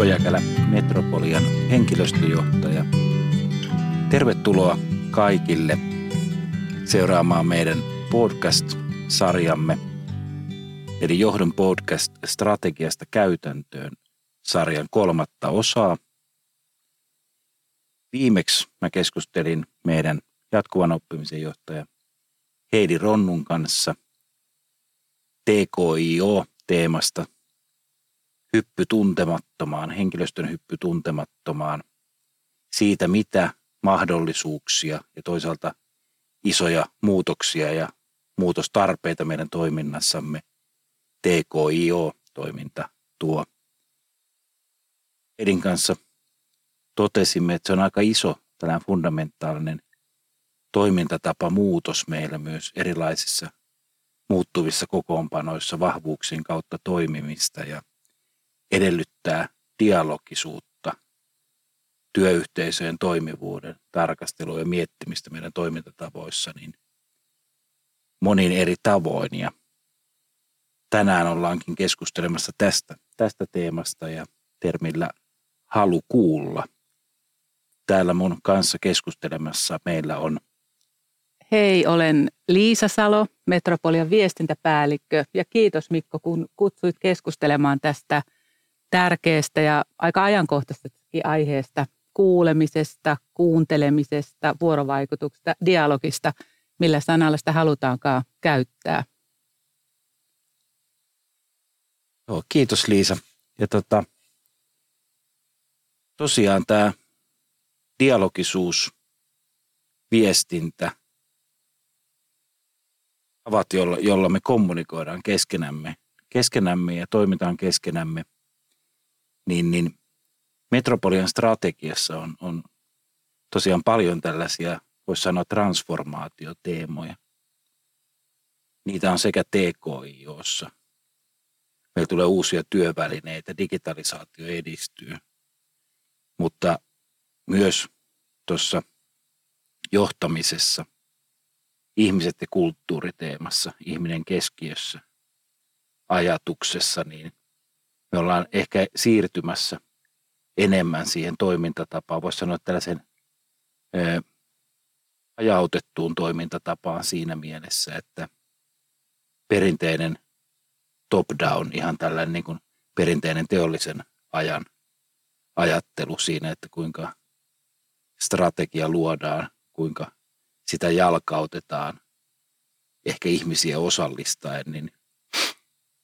Mikko Jäkälä, Metropolian henkilöstöjohtaja. Tervetuloa kaikille seuraamaan meidän podcast-sarjamme, eli Johdon podcast strategiasta käytäntöön sarjan 3. osaa. Viimeksi mä keskustelin meidän jatkuvan oppimisen johtaja Heidi Ronnun kanssa TKIO-teemasta, henkilöstön hyppy tuntemattomaan, siitä mitä mahdollisuuksia ja toisaalta isoja muutoksia ja muutostarpeita meidän toiminnassamme TKIO-toiminta tuo. Edin kanssa totesimme, että se on aika iso tällainen fundamentaalinen toimintatapa muutos meillä myös erilaisissa muuttuvissa kokoonpanoissa vahvuuksien kautta toimimista ja edellyttää dialogisuutta, työyhteisöjen toimivuuden tarkastelua ja miettimistä meidän toimintatavoissa niin monin eri tavoin. Ja tänään ollaankin keskustelemassa tästä teemasta ja termillä halu kuulla. Täällä mun kanssa keskustelemassa meillä on... Hei, olen Liisa Salo, Metropolian viestintäpäällikkö, ja kiitos Mikko, kun kutsuit keskustelemaan tästä tärkeästä ja aika ajankohtaisestakin aiheesta, kuulemisesta, kuuntelemisesta, vuorovaikutuksesta, dialogista, millä sanalla sitä halutaankaan käyttää. Joo, kiitos Liisa. Ja tosiaan tämä dialogisuus, viestintä, tavat, jolla me kommunikoidaan keskenämme ja toimitaan keskenämme, niin Metropolian strategiassa on tosiaan paljon tällaisia, voisi sanoa, transformaatioteemoja. Niitä on sekä TKIOssa. Meillä tulee uusia työvälineitä, digitalisaatio edistyy, mutta myös tuossa johtamisessa, ihmiset ja kulttuuriteemassa, ihminen keskiössä, ajatuksessa, niin me ollaan ehkä siirtymässä enemmän siihen toimintatapaan, voisi sanoa tällaisen ajautettuun toimintatapaan siinä mielessä, että perinteinen top-down, ihan tällainen niin kuin perinteinen teollisen ajan ajattelu siinä, että kuinka strategia luodaan, kuinka sitä jalkautetaan, ehkä ihmisiä osallistaen, niin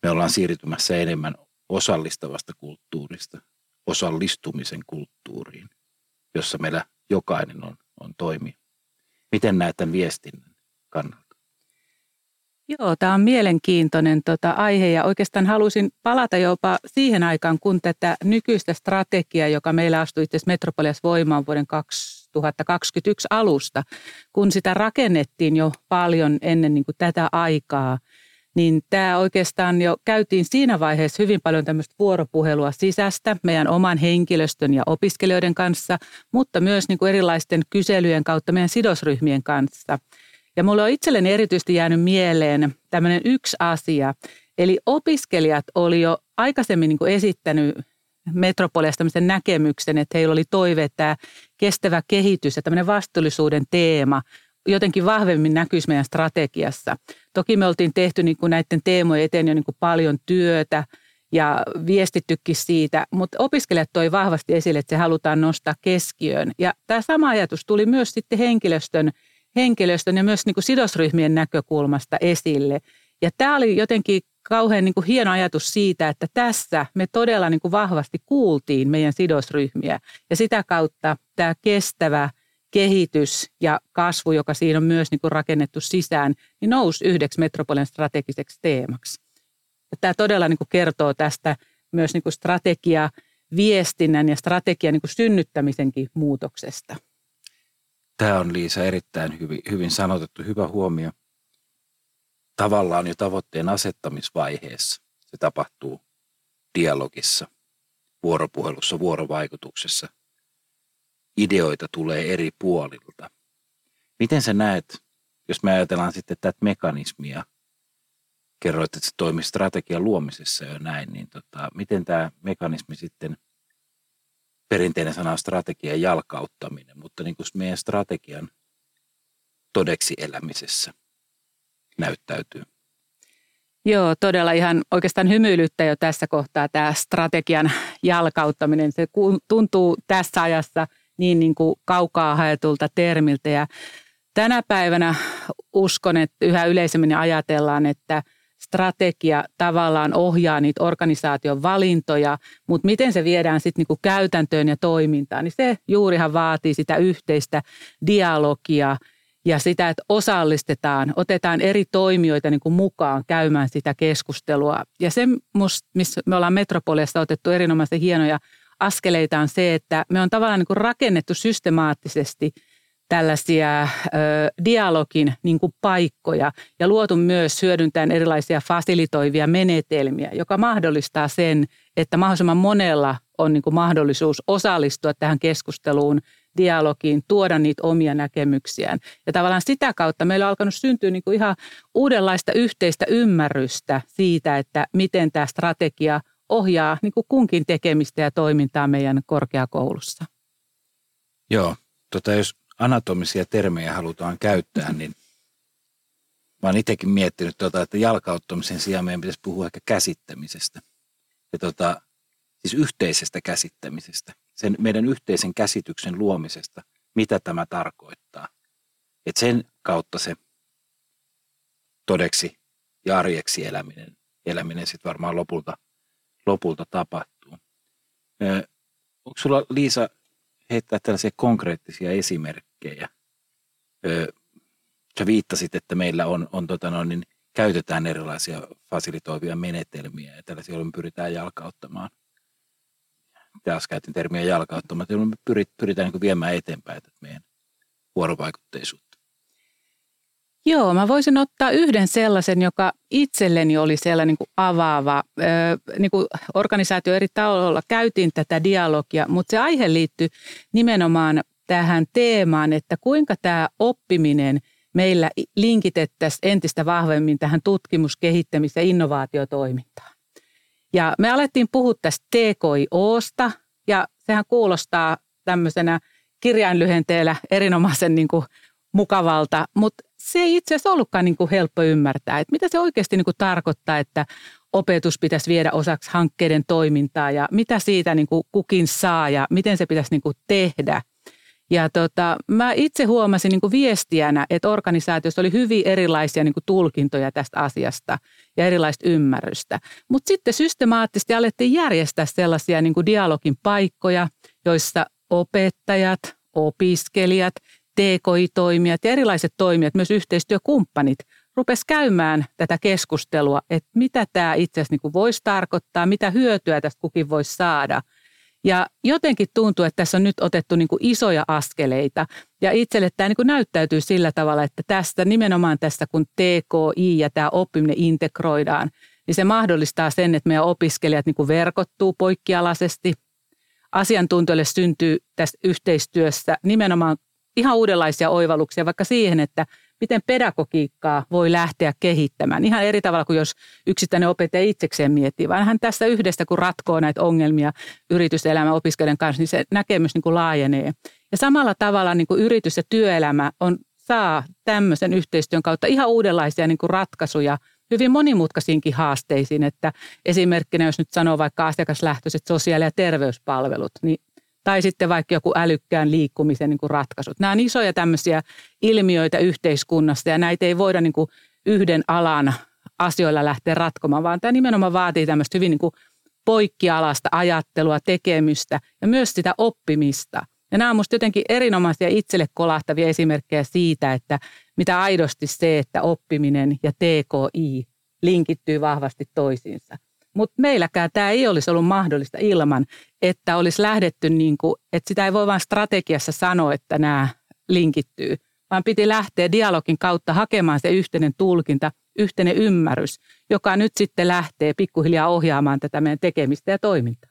me ollaan siirtymässä enemmän osallistavasta kulttuurista osallistumisen kulttuuriin, jossa meillä jokainen on toimija. Miten näet tämän viestinnän kannalta? Joo, tämä on mielenkiintoinen aihe ja oikeastaan halusin palata jopa siihen aikaan, kun tätä nykyistä strategiaa, joka meillä astui itse asiassa Metropoliassa voimaan vuoden 2021 alusta, kun sitä rakennettiin jo paljon ennen niin kuin tätä aikaa, niin tämä oikeastaan jo käytiin siinä vaiheessa hyvin paljon tämmöistä vuoropuhelua sisästä meidän oman henkilöstön ja opiskelijoiden kanssa, mutta myös niin kuin erilaisten kyselyjen kautta meidän sidosryhmien kanssa. Ja mulle on itselleni erityisesti jäänyt mieleen tämmöinen yksi asia. Eli opiskelijat oli jo aikaisemmin niin kuin esittänyt Metropoliassa tämmöisen näkemyksen, että heillä oli toive, että tämä kestävä kehitys ja tämmöinen vastuullisuuden teema jotenkin vahvemmin näkyisi meidän strategiassa. Toki me oltiin tehty niin kuin näiden teemojen eteen jo niin kuin paljon työtä ja viestittykin siitä, mutta opiskelijat toi vahvasti esille, että se halutaan nostaa keskiöön. Ja tämä sama ajatus tuli myös sitten henkilöstön ja myös niin kuin sidosryhmien näkökulmasta esille. Ja tämä oli jotenkin kauhean niin kuin hieno ajatus siitä, että tässä me todella niin kuin vahvasti kuultiin meidän sidosryhmiä ja sitä kautta tämä kestävä kehitys ja kasvu, joka siinä on myös niin kuin rakennettu sisään, niin nousi yhdeksi Metropolian strategiseksi teemaksi. Ja tämä todella niin kuin kertoo tästä myös niin kuin strategiaviestinnän ja strategian niin kuin synnyttämisenkin muutoksesta. Tämä on Liisa erittäin hyvin sanotettu, hyvä huomio. Tavallaan jo tavoitteen asettamisvaiheessa se tapahtuu dialogissa, vuoropuhelussa, vuorovaikutuksessa. Ideoita tulee eri puolilta. Miten sä näet, jos me ajatellaan sitten tätä mekanismia, kerroit, että se toimii strategian luomisessa jo näin, niin miten tämä mekanismi sitten perinteinen sana on strategian jalkauttaminen, mutta niin kuin meidän strategian todeksi elämisessä näyttäytyy. Joo, todella ihan oikeastaan hymyilyttä jo tässä kohtaa tämä strategian jalkauttaminen. Se tuntuu tässä ajassa niin kuin kaukaa haetulta termiltä ja tänä päivänä uskon, että yhä yleisemmin ajatellaan, että strategia tavallaan ohjaa niitä organisaation valintoja, mutta miten se viedään sitten niinku käytäntöön ja toimintaan, niin se juurihan vaatii sitä yhteistä dialogia ja sitä, että osallistetaan, otetaan eri toimijoita niinku mukaan käymään sitä keskustelua. Ja se, missä me ollaan Metropoliassa otettu erinomaisen hienoja askeleita, on se, että me on tavallaan niinku rakennettu systemaattisesti tällaisia dialogin niin kuin paikkoja ja luotu myös hyödyntäen erilaisia fasilitoivia menetelmiä, joka mahdollistaa sen, että mahdollisimman monella on niin kuin mahdollisuus osallistua tähän keskusteluun, dialogiin, tuoda niitä omia näkemyksiään. Ja tavallaan sitä kautta meillä on alkanut syntyä niin kuin ihan uudenlaista yhteistä ymmärrystä siitä, että miten tämä strategia ohjaa niin kuin kunkin tekemistä ja toimintaa meidän korkeakoulussa. Joo, jos anatomisia termejä halutaan käyttää, niin mä oon itsekin miettinyt, että jalkauttamisen sijaan meidän pitäisi puhua ehkä käsittämisestä. Ja siis yhteisestä käsittämisestä, sen meidän yhteisen käsityksen luomisesta, mitä tämä tarkoittaa. Että sen kautta se todeksi ja arjeksi eläminen sitten varmaan lopulta tapahtuu. Onko sulla, Liisa, heittää tällaisia konkreettisia esimerkkejä? Sä viittasit, että meillä käytetään erilaisia fasilitoivia menetelmiä ja tällaisia, joilla me pyritään jalkauttamaan. Tässä käytin termiä jalkauttamaan, jolloin me pyritään niin viemään eteenpäin meidän vuorovaikutteisuutta. Joo, mä voisin ottaa yhden sellaisen, joka itselleni oli siellä niin kuin avaava. Niin kuin organisaatio eri taholla käytiin tätä dialogia, mutta se aihe liittyy nimenomaan tähän teemaan, että kuinka tämä oppiminen meillä linkitettäisiin entistä vahvemmin tähän tutkimus-, kehittämis- ja innovaatiotoimintaan. Ja me alettiin puhua tästä TKIOsta, ja sehän kuulostaa tämmöisenä kirjainlyhenteellä erinomaisen niin kuin mukavalta, mutta se ei itse asiassa ollutkaan niin kuin helppo ymmärtää, että mitä se oikeasti niin kuin tarkoittaa, että opetus pitäisi viedä osaksi hankkeiden toimintaa ja mitä siitä niin kuin kukin saa ja miten se pitäisi niin kuin tehdä. Ja mä itse huomasin niin kuin viestiänä, että organisaatiossa oli hyvin erilaisia niin kuin tulkintoja tästä asiasta ja erilaista ymmärrystä. Mutta sitten systemaattisesti alettiin järjestää sellaisia niin kuin dialogin paikkoja, joissa opettajat, opiskelijat, TKI-toimijat ja erilaiset toimijat, myös yhteistyökumppanit, rupesi käymään tätä keskustelua, että mitä tämä itse asiassa niin voisi tarkoittaa, mitä hyötyä tästä kukin voisi saada. Ja jotenkin tuntuu, että tässä on nyt otettu niin kuin isoja askeleita. Ja itselle tämä niin kuin näyttäytyy sillä tavalla, että tästä nimenomaan tässä, kun TKI ja tämä oppiminen integroidaan, niin se mahdollistaa sen, että meidän opiskelijat niin kuin verkottuu poikkialaisesti. Asiantuntijoille syntyy tässä yhteistyössä nimenomaan ihan uudenlaisia oivalluksia vaikka siihen, että miten pedagogiikkaa voi lähteä kehittämään. Ihan eri tavalla kuin jos yksittäinen opettaja itsekseen miettii, vaan hän tässä yhdessä, kun ratkoo näitä ongelmia yrityselämän opiskelijan kanssa, niin se näkemys niin kuin laajenee. Ja samalla tavalla niin kuin yritys ja työelämä saa tämmöisen yhteistyön kautta ihan uudenlaisia niin kuin ratkaisuja hyvin monimutkaisiinkin haasteisiin. Että esimerkkinä, jos nyt sanoo vaikka asiakaslähtöiset sosiaali- ja terveyspalvelut, niin tai sitten vaikka joku älykkään liikkumisen niin kuin ratkaisut. Nämä on isoja tämmöisiä ilmiöitä yhteiskunnassa ja näitä ei voida niin kuin yhden alan asioilla lähteä ratkomaan, vaan tämä nimenomaan vaatii tämmöistä hyvin niin kuin poikkialaista ajattelua, tekemistä ja myös sitä oppimista. Ja nämä on musta jotenkin erinomaisia itselle kolahtavia esimerkkejä siitä, että mitä aidosti se, että oppiminen ja TKI linkittyy vahvasti toisiinsa. Mutta meilläkään tämä ei olisi ollut mahdollista ilman, että olisi lähdetty, että sitä ei voi vain strategiassa sanoa, että nämä linkittyy, vaan piti lähteä dialogin kautta hakemaan se yhteinen tulkinta, yhteinen ymmärrys, joka nyt sitten lähtee pikkuhiljaa ohjaamaan tätä meidän tekemistä ja toimintaa.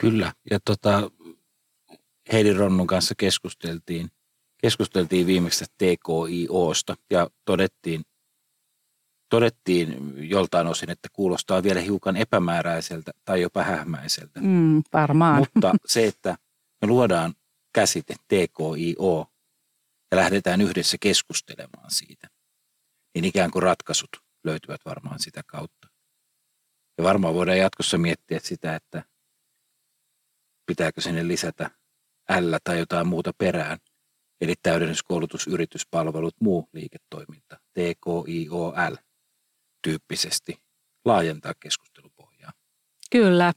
Kyllä, ja Heidi Ronnun kanssa keskusteltiin viimeksi TKIOsta ja todettiin todettiin joltain osin, että kuulostaa vielä hiukan epämääräiseltä tai jopa hähmäiseltä. Varmaan. Mutta se, että me luodaan käsite TKIO ja lähdetään yhdessä keskustelemaan siitä, niin ikään kuin ratkaisut löytyvät varmaan sitä kautta. Ja varmaan voidaan jatkossa miettiä sitä, että pitääkö sinne lisätä L tai jotain muuta perään. Eli täydennyskoulutus, yrityspalvelut, muu liiketoiminta, TKIOL tyyppisesti laajentaa keskustelupohjaa. Kyllä.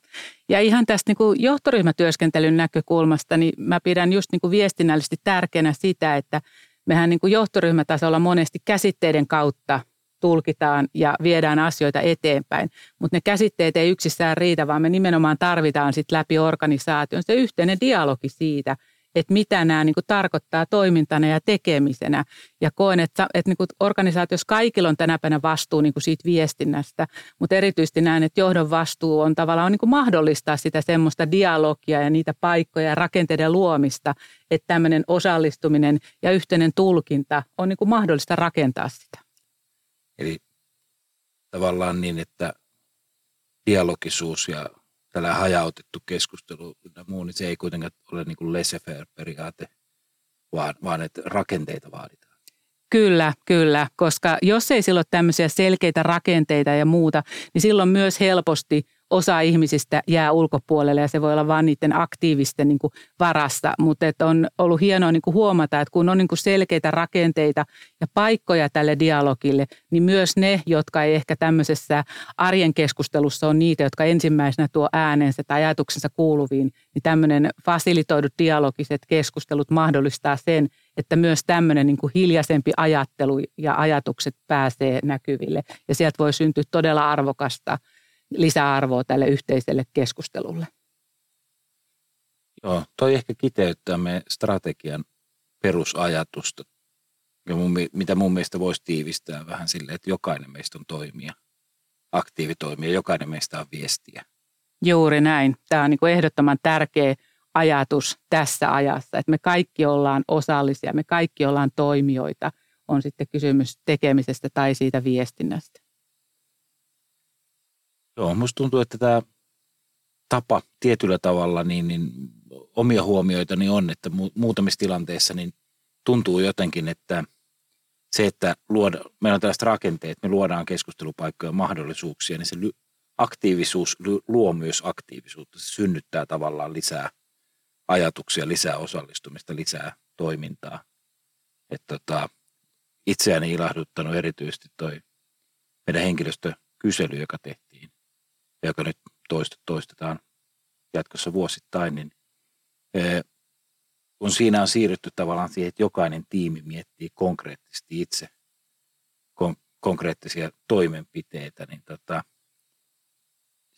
Ja ihan tästä niin kuin johtoryhmätyöskentelyn näkökulmasta, niin mä pidän just niin kuin viestinnällisesti tärkeänä sitä, että mehän niin kuin johtoryhmätasolla monesti käsitteiden kautta tulkitaan ja viedään asioita eteenpäin, mutta ne käsitteet ei yksissään riitä, vaan me nimenomaan tarvitaan sit läpi organisaation se yhteinen dialogi siitä, että mitä nämä niin kuin tarkoittaa toimintana ja tekemisenä. Ja koen, että niin kuin organisaatiossa kaikilla on tänä päivänä vastuu niin kuin siitä viestinnästä, mutta erityisesti näen, että johdon vastuu on tavallaan niin kuin mahdollistaa sitä semmoista dialogia ja niitä paikkoja ja rakenteiden luomista, että tämmöinen osallistuminen ja yhteinen tulkinta on niin kuin mahdollista rakentaa sitä. Eli tavallaan niin, että dialogisuus ja tällä hajautettu keskustelu ja muu, niin se ei kuitenkaan ole niin kuin laissez-faire-periaate, vaan että rakenteita vaaditaan. Kyllä, koska jos ei silloin ole tämmöisiä selkeitä rakenteita ja muuta, niin silloin myös helposti osa ihmisistä jää ulkopuolelle ja se voi olla vain niiden aktiivisten niin kuin varassa. Mutta on ollut hienoa niin kuin huomata, että kun on niin kuin selkeitä rakenteita ja paikkoja tälle dialogille, niin myös ne, jotka ei ehkä tämmöisessä arjen keskustelussa on niitä, jotka ensimmäisenä tuo äänensä tai ajatuksensa kuuluviin, niin tämmöinen fasilitoidut dialogiset keskustelut mahdollistaa sen, että myös tämmöinen niin kuin hiljaisempi ajattelu ja ajatukset pääsee näkyville. Ja sieltä voi syntyä todella arvokasta lisäarvoa tälle yhteiselle keskustelulle. Joo, toi ehkä kiteyttää meidän strategian perusajatusta, ja mitä mun mielestä voisi tiivistää vähän silleen, että jokainen meistä on toimija, aktiivitoimija, jokainen meistä on viestiä. Juuri näin. Tämä on niin kuin ehdottoman tärkeä ajatus tässä ajassa, että me kaikki ollaan osallisia, me kaikki ollaan toimijoita, on sitten kysymys tekemisestä tai siitä viestinnästä. Joo, musta tuntuu, että tämä tapa tietyllä tavalla, niin omia huomioitani on, että muutamissa tilanteissa niin tuntuu jotenkin, että se, että meillä on tällaiset rakenteet, me luodaan keskustelupaikkoja ja mahdollisuuksia, niin se aktiivisuus luo myös aktiivisuutta. Se synnyttää tavallaan lisää ajatuksia, lisää osallistumista, lisää toimintaa. Että itseäni ilahduttanut erityisesti toi meidän henkilöstökysely, joka tehtiin, joka nyt toistetaan jatkossa vuosittain, niin kun siinä on siirrytty tavallaan siihen, että jokainen tiimi miettii konkreettisesti itse konkreettisia toimenpiteitä, niin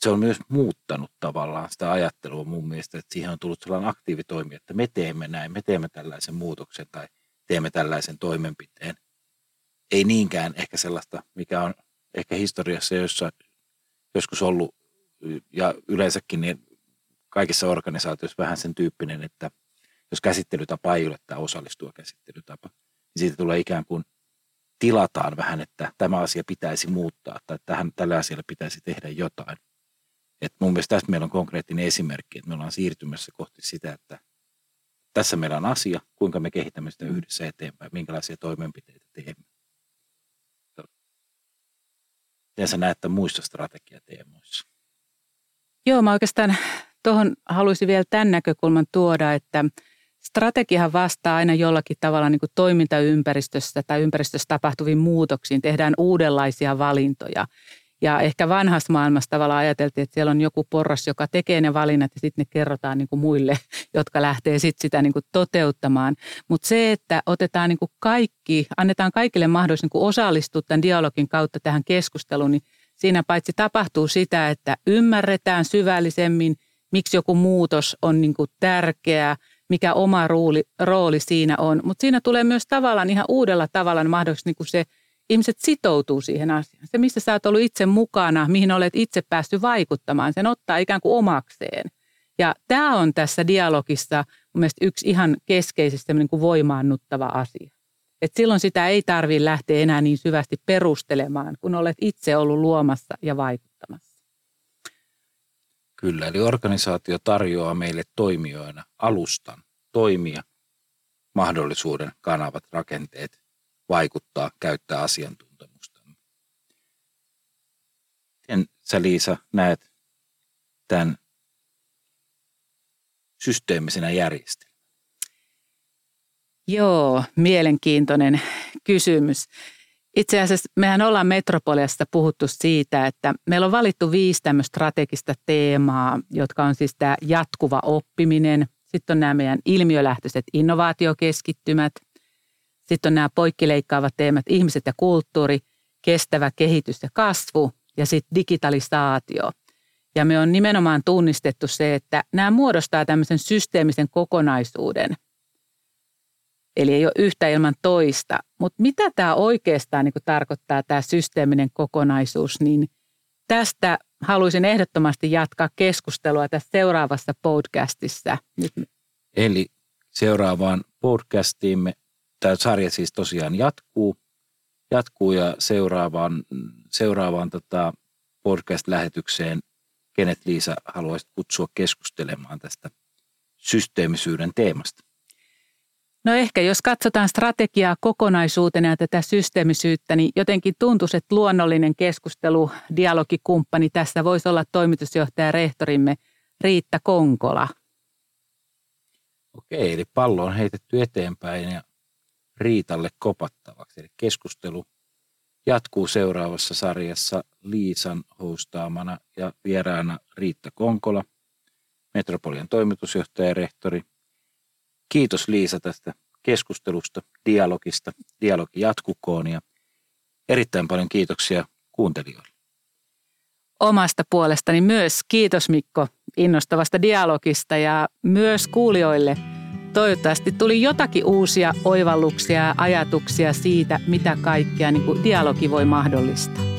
se on myös muuttanut tavallaan sitä ajattelua mun mielestä, että siihen on tullut sellainen aktiivitoimi, että me teemme näin, me teemme tällaisen muutoksen tai teemme tällaisen toimenpiteen. Ei niinkään ehkä sellaista, mikä on ehkä historiassa joskus ollut, ja yleensäkin niin kaikissa organisaatioissa vähän sen tyyppinen, että jos käsittelytapa ei ole tämä osallistuva käsittelytapa, niin siitä tulee ikään kuin tilataan vähän, että tämä asia pitäisi muuttaa tai tällä asialla pitäisi tehdä jotain. Et mun mielestä tässä meillä on konkreettinen esimerkki, että me ollaan siirtymässä kohti sitä, että tässä meillä on asia, kuinka me kehitämme sitä yhdessä eteenpäin, minkälaisia toimenpiteitä teemme. Miten sä näet muissa strategiateemoissa? Joo, mä oikeastaan tuohon haluaisin vielä tämän näkökulman tuoda, että strategiahan vastaa aina jollakin tavalla niin kuin toimintaympäristössä tai ympäristössä tapahtuviin muutoksiin. Tehdään uudenlaisia valintoja. Ja ehkä vanhassa maailmassa tavallaan ajateltiin, että siellä on joku porras, joka tekee ne valinnat ja sitten ne kerrotaan niin kuin muille, jotka lähtee sitten sitä niin kuin toteuttamaan. Mutta se, että otetaan niin kuin kaikki, annetaan kaikille mahdollisuus niin kuin osallistua tämän dialogin kautta tähän keskusteluun, niin siinä paitsi tapahtuu sitä, että ymmärretään syvällisemmin, miksi joku muutos on niin kuin tärkeä, mikä oma rooli siinä on. Mutta siinä tulee myös tavallaan ihan uudella tavalla mahdollisesti niin kuin se, ihmiset sitoutuu siihen asiaan. Se, missä sä oot ollut itse mukana, mihin olet itse päässyt vaikuttamaan, sen ottaa ikään kuin omakseen. Ja tämä on tässä dialogissa mun mielestä yksi ihan keskeisesti niin kuin voimaannuttava asia. Et silloin sitä ei tarvitse lähteä enää niin syvästi perustelemaan, kun olet itse ollut luomassa ja vaikuttamassa. Kyllä, eli organisaatio tarjoaa meille toimijoina alustan toimia, mahdollisuuden, kanavat, rakenteet, vaikuttaa, käyttää asiantuntemusta. Miten sä, Liisa, näet tämän systeemisenä järjestelmänä? Joo, mielenkiintoinen kysymys. Itse asiassa mehän ollaan Metropoliasta puhuttu siitä, että meillä on valittu 5 tämmöistä strategista teemaa, jotka on siis tämä jatkuva oppiminen. Sitten on nämä meidän ilmiölähtöiset innovaatiokeskittymät. Sitten on nämä poikkileikkaavat teemat, ihmiset ja kulttuuri, kestävä kehitys ja kasvu ja sitten digitalisaatio. Ja me on nimenomaan tunnistettu se, että nämä muodostaa tämmöisen systeemisen kokonaisuuden. Eli ei ole yhtä ilman toista. Mutta mitä tämä oikeastaan niin kun tarkoittaa, tämä systeeminen kokonaisuus, niin tästä haluaisin ehdottomasti jatkaa keskustelua tässä seuraavassa podcastissa. Eli seuraavaan podcastiimme. Tämä sarja siis tosiaan jatkuu ja seuraavaan podcast-lähetykseen, kenet, Liisa, haluaisit kutsua keskustelemaan tästä systeemisyyden teemasta? No ehkä jos katsotaan strategiaa kokonaisuutena ja tätä systeemisyyttä, niin jotenkin tuntuisi, että luonnollinen keskustelu, dialogikumppani tässä voisi olla toimitusjohtaja rehtorimme Riitta Konkola. Okei, eli pallo on heitetty eteenpäin ja Riitalle kopattavaksi. Eli keskustelu jatkuu seuraavassa sarjassa Liisan hostaamana ja vieraana Riitta Konkola, Metropolian toimitusjohtaja ja rehtori. Kiitos, Liisa, tästä keskustelusta, dialogista. Dialogi jatkukoon ja erittäin paljon kiitoksia kuuntelijoille. Omasta puolestani myös kiitos, Mikko, innostavasta dialogista ja myös kuulijoille. Toivottavasti tuli jotakin uusia oivalluksia ja ajatuksia siitä, mitä kaikkea niin kuin dialogi voi mahdollistaa.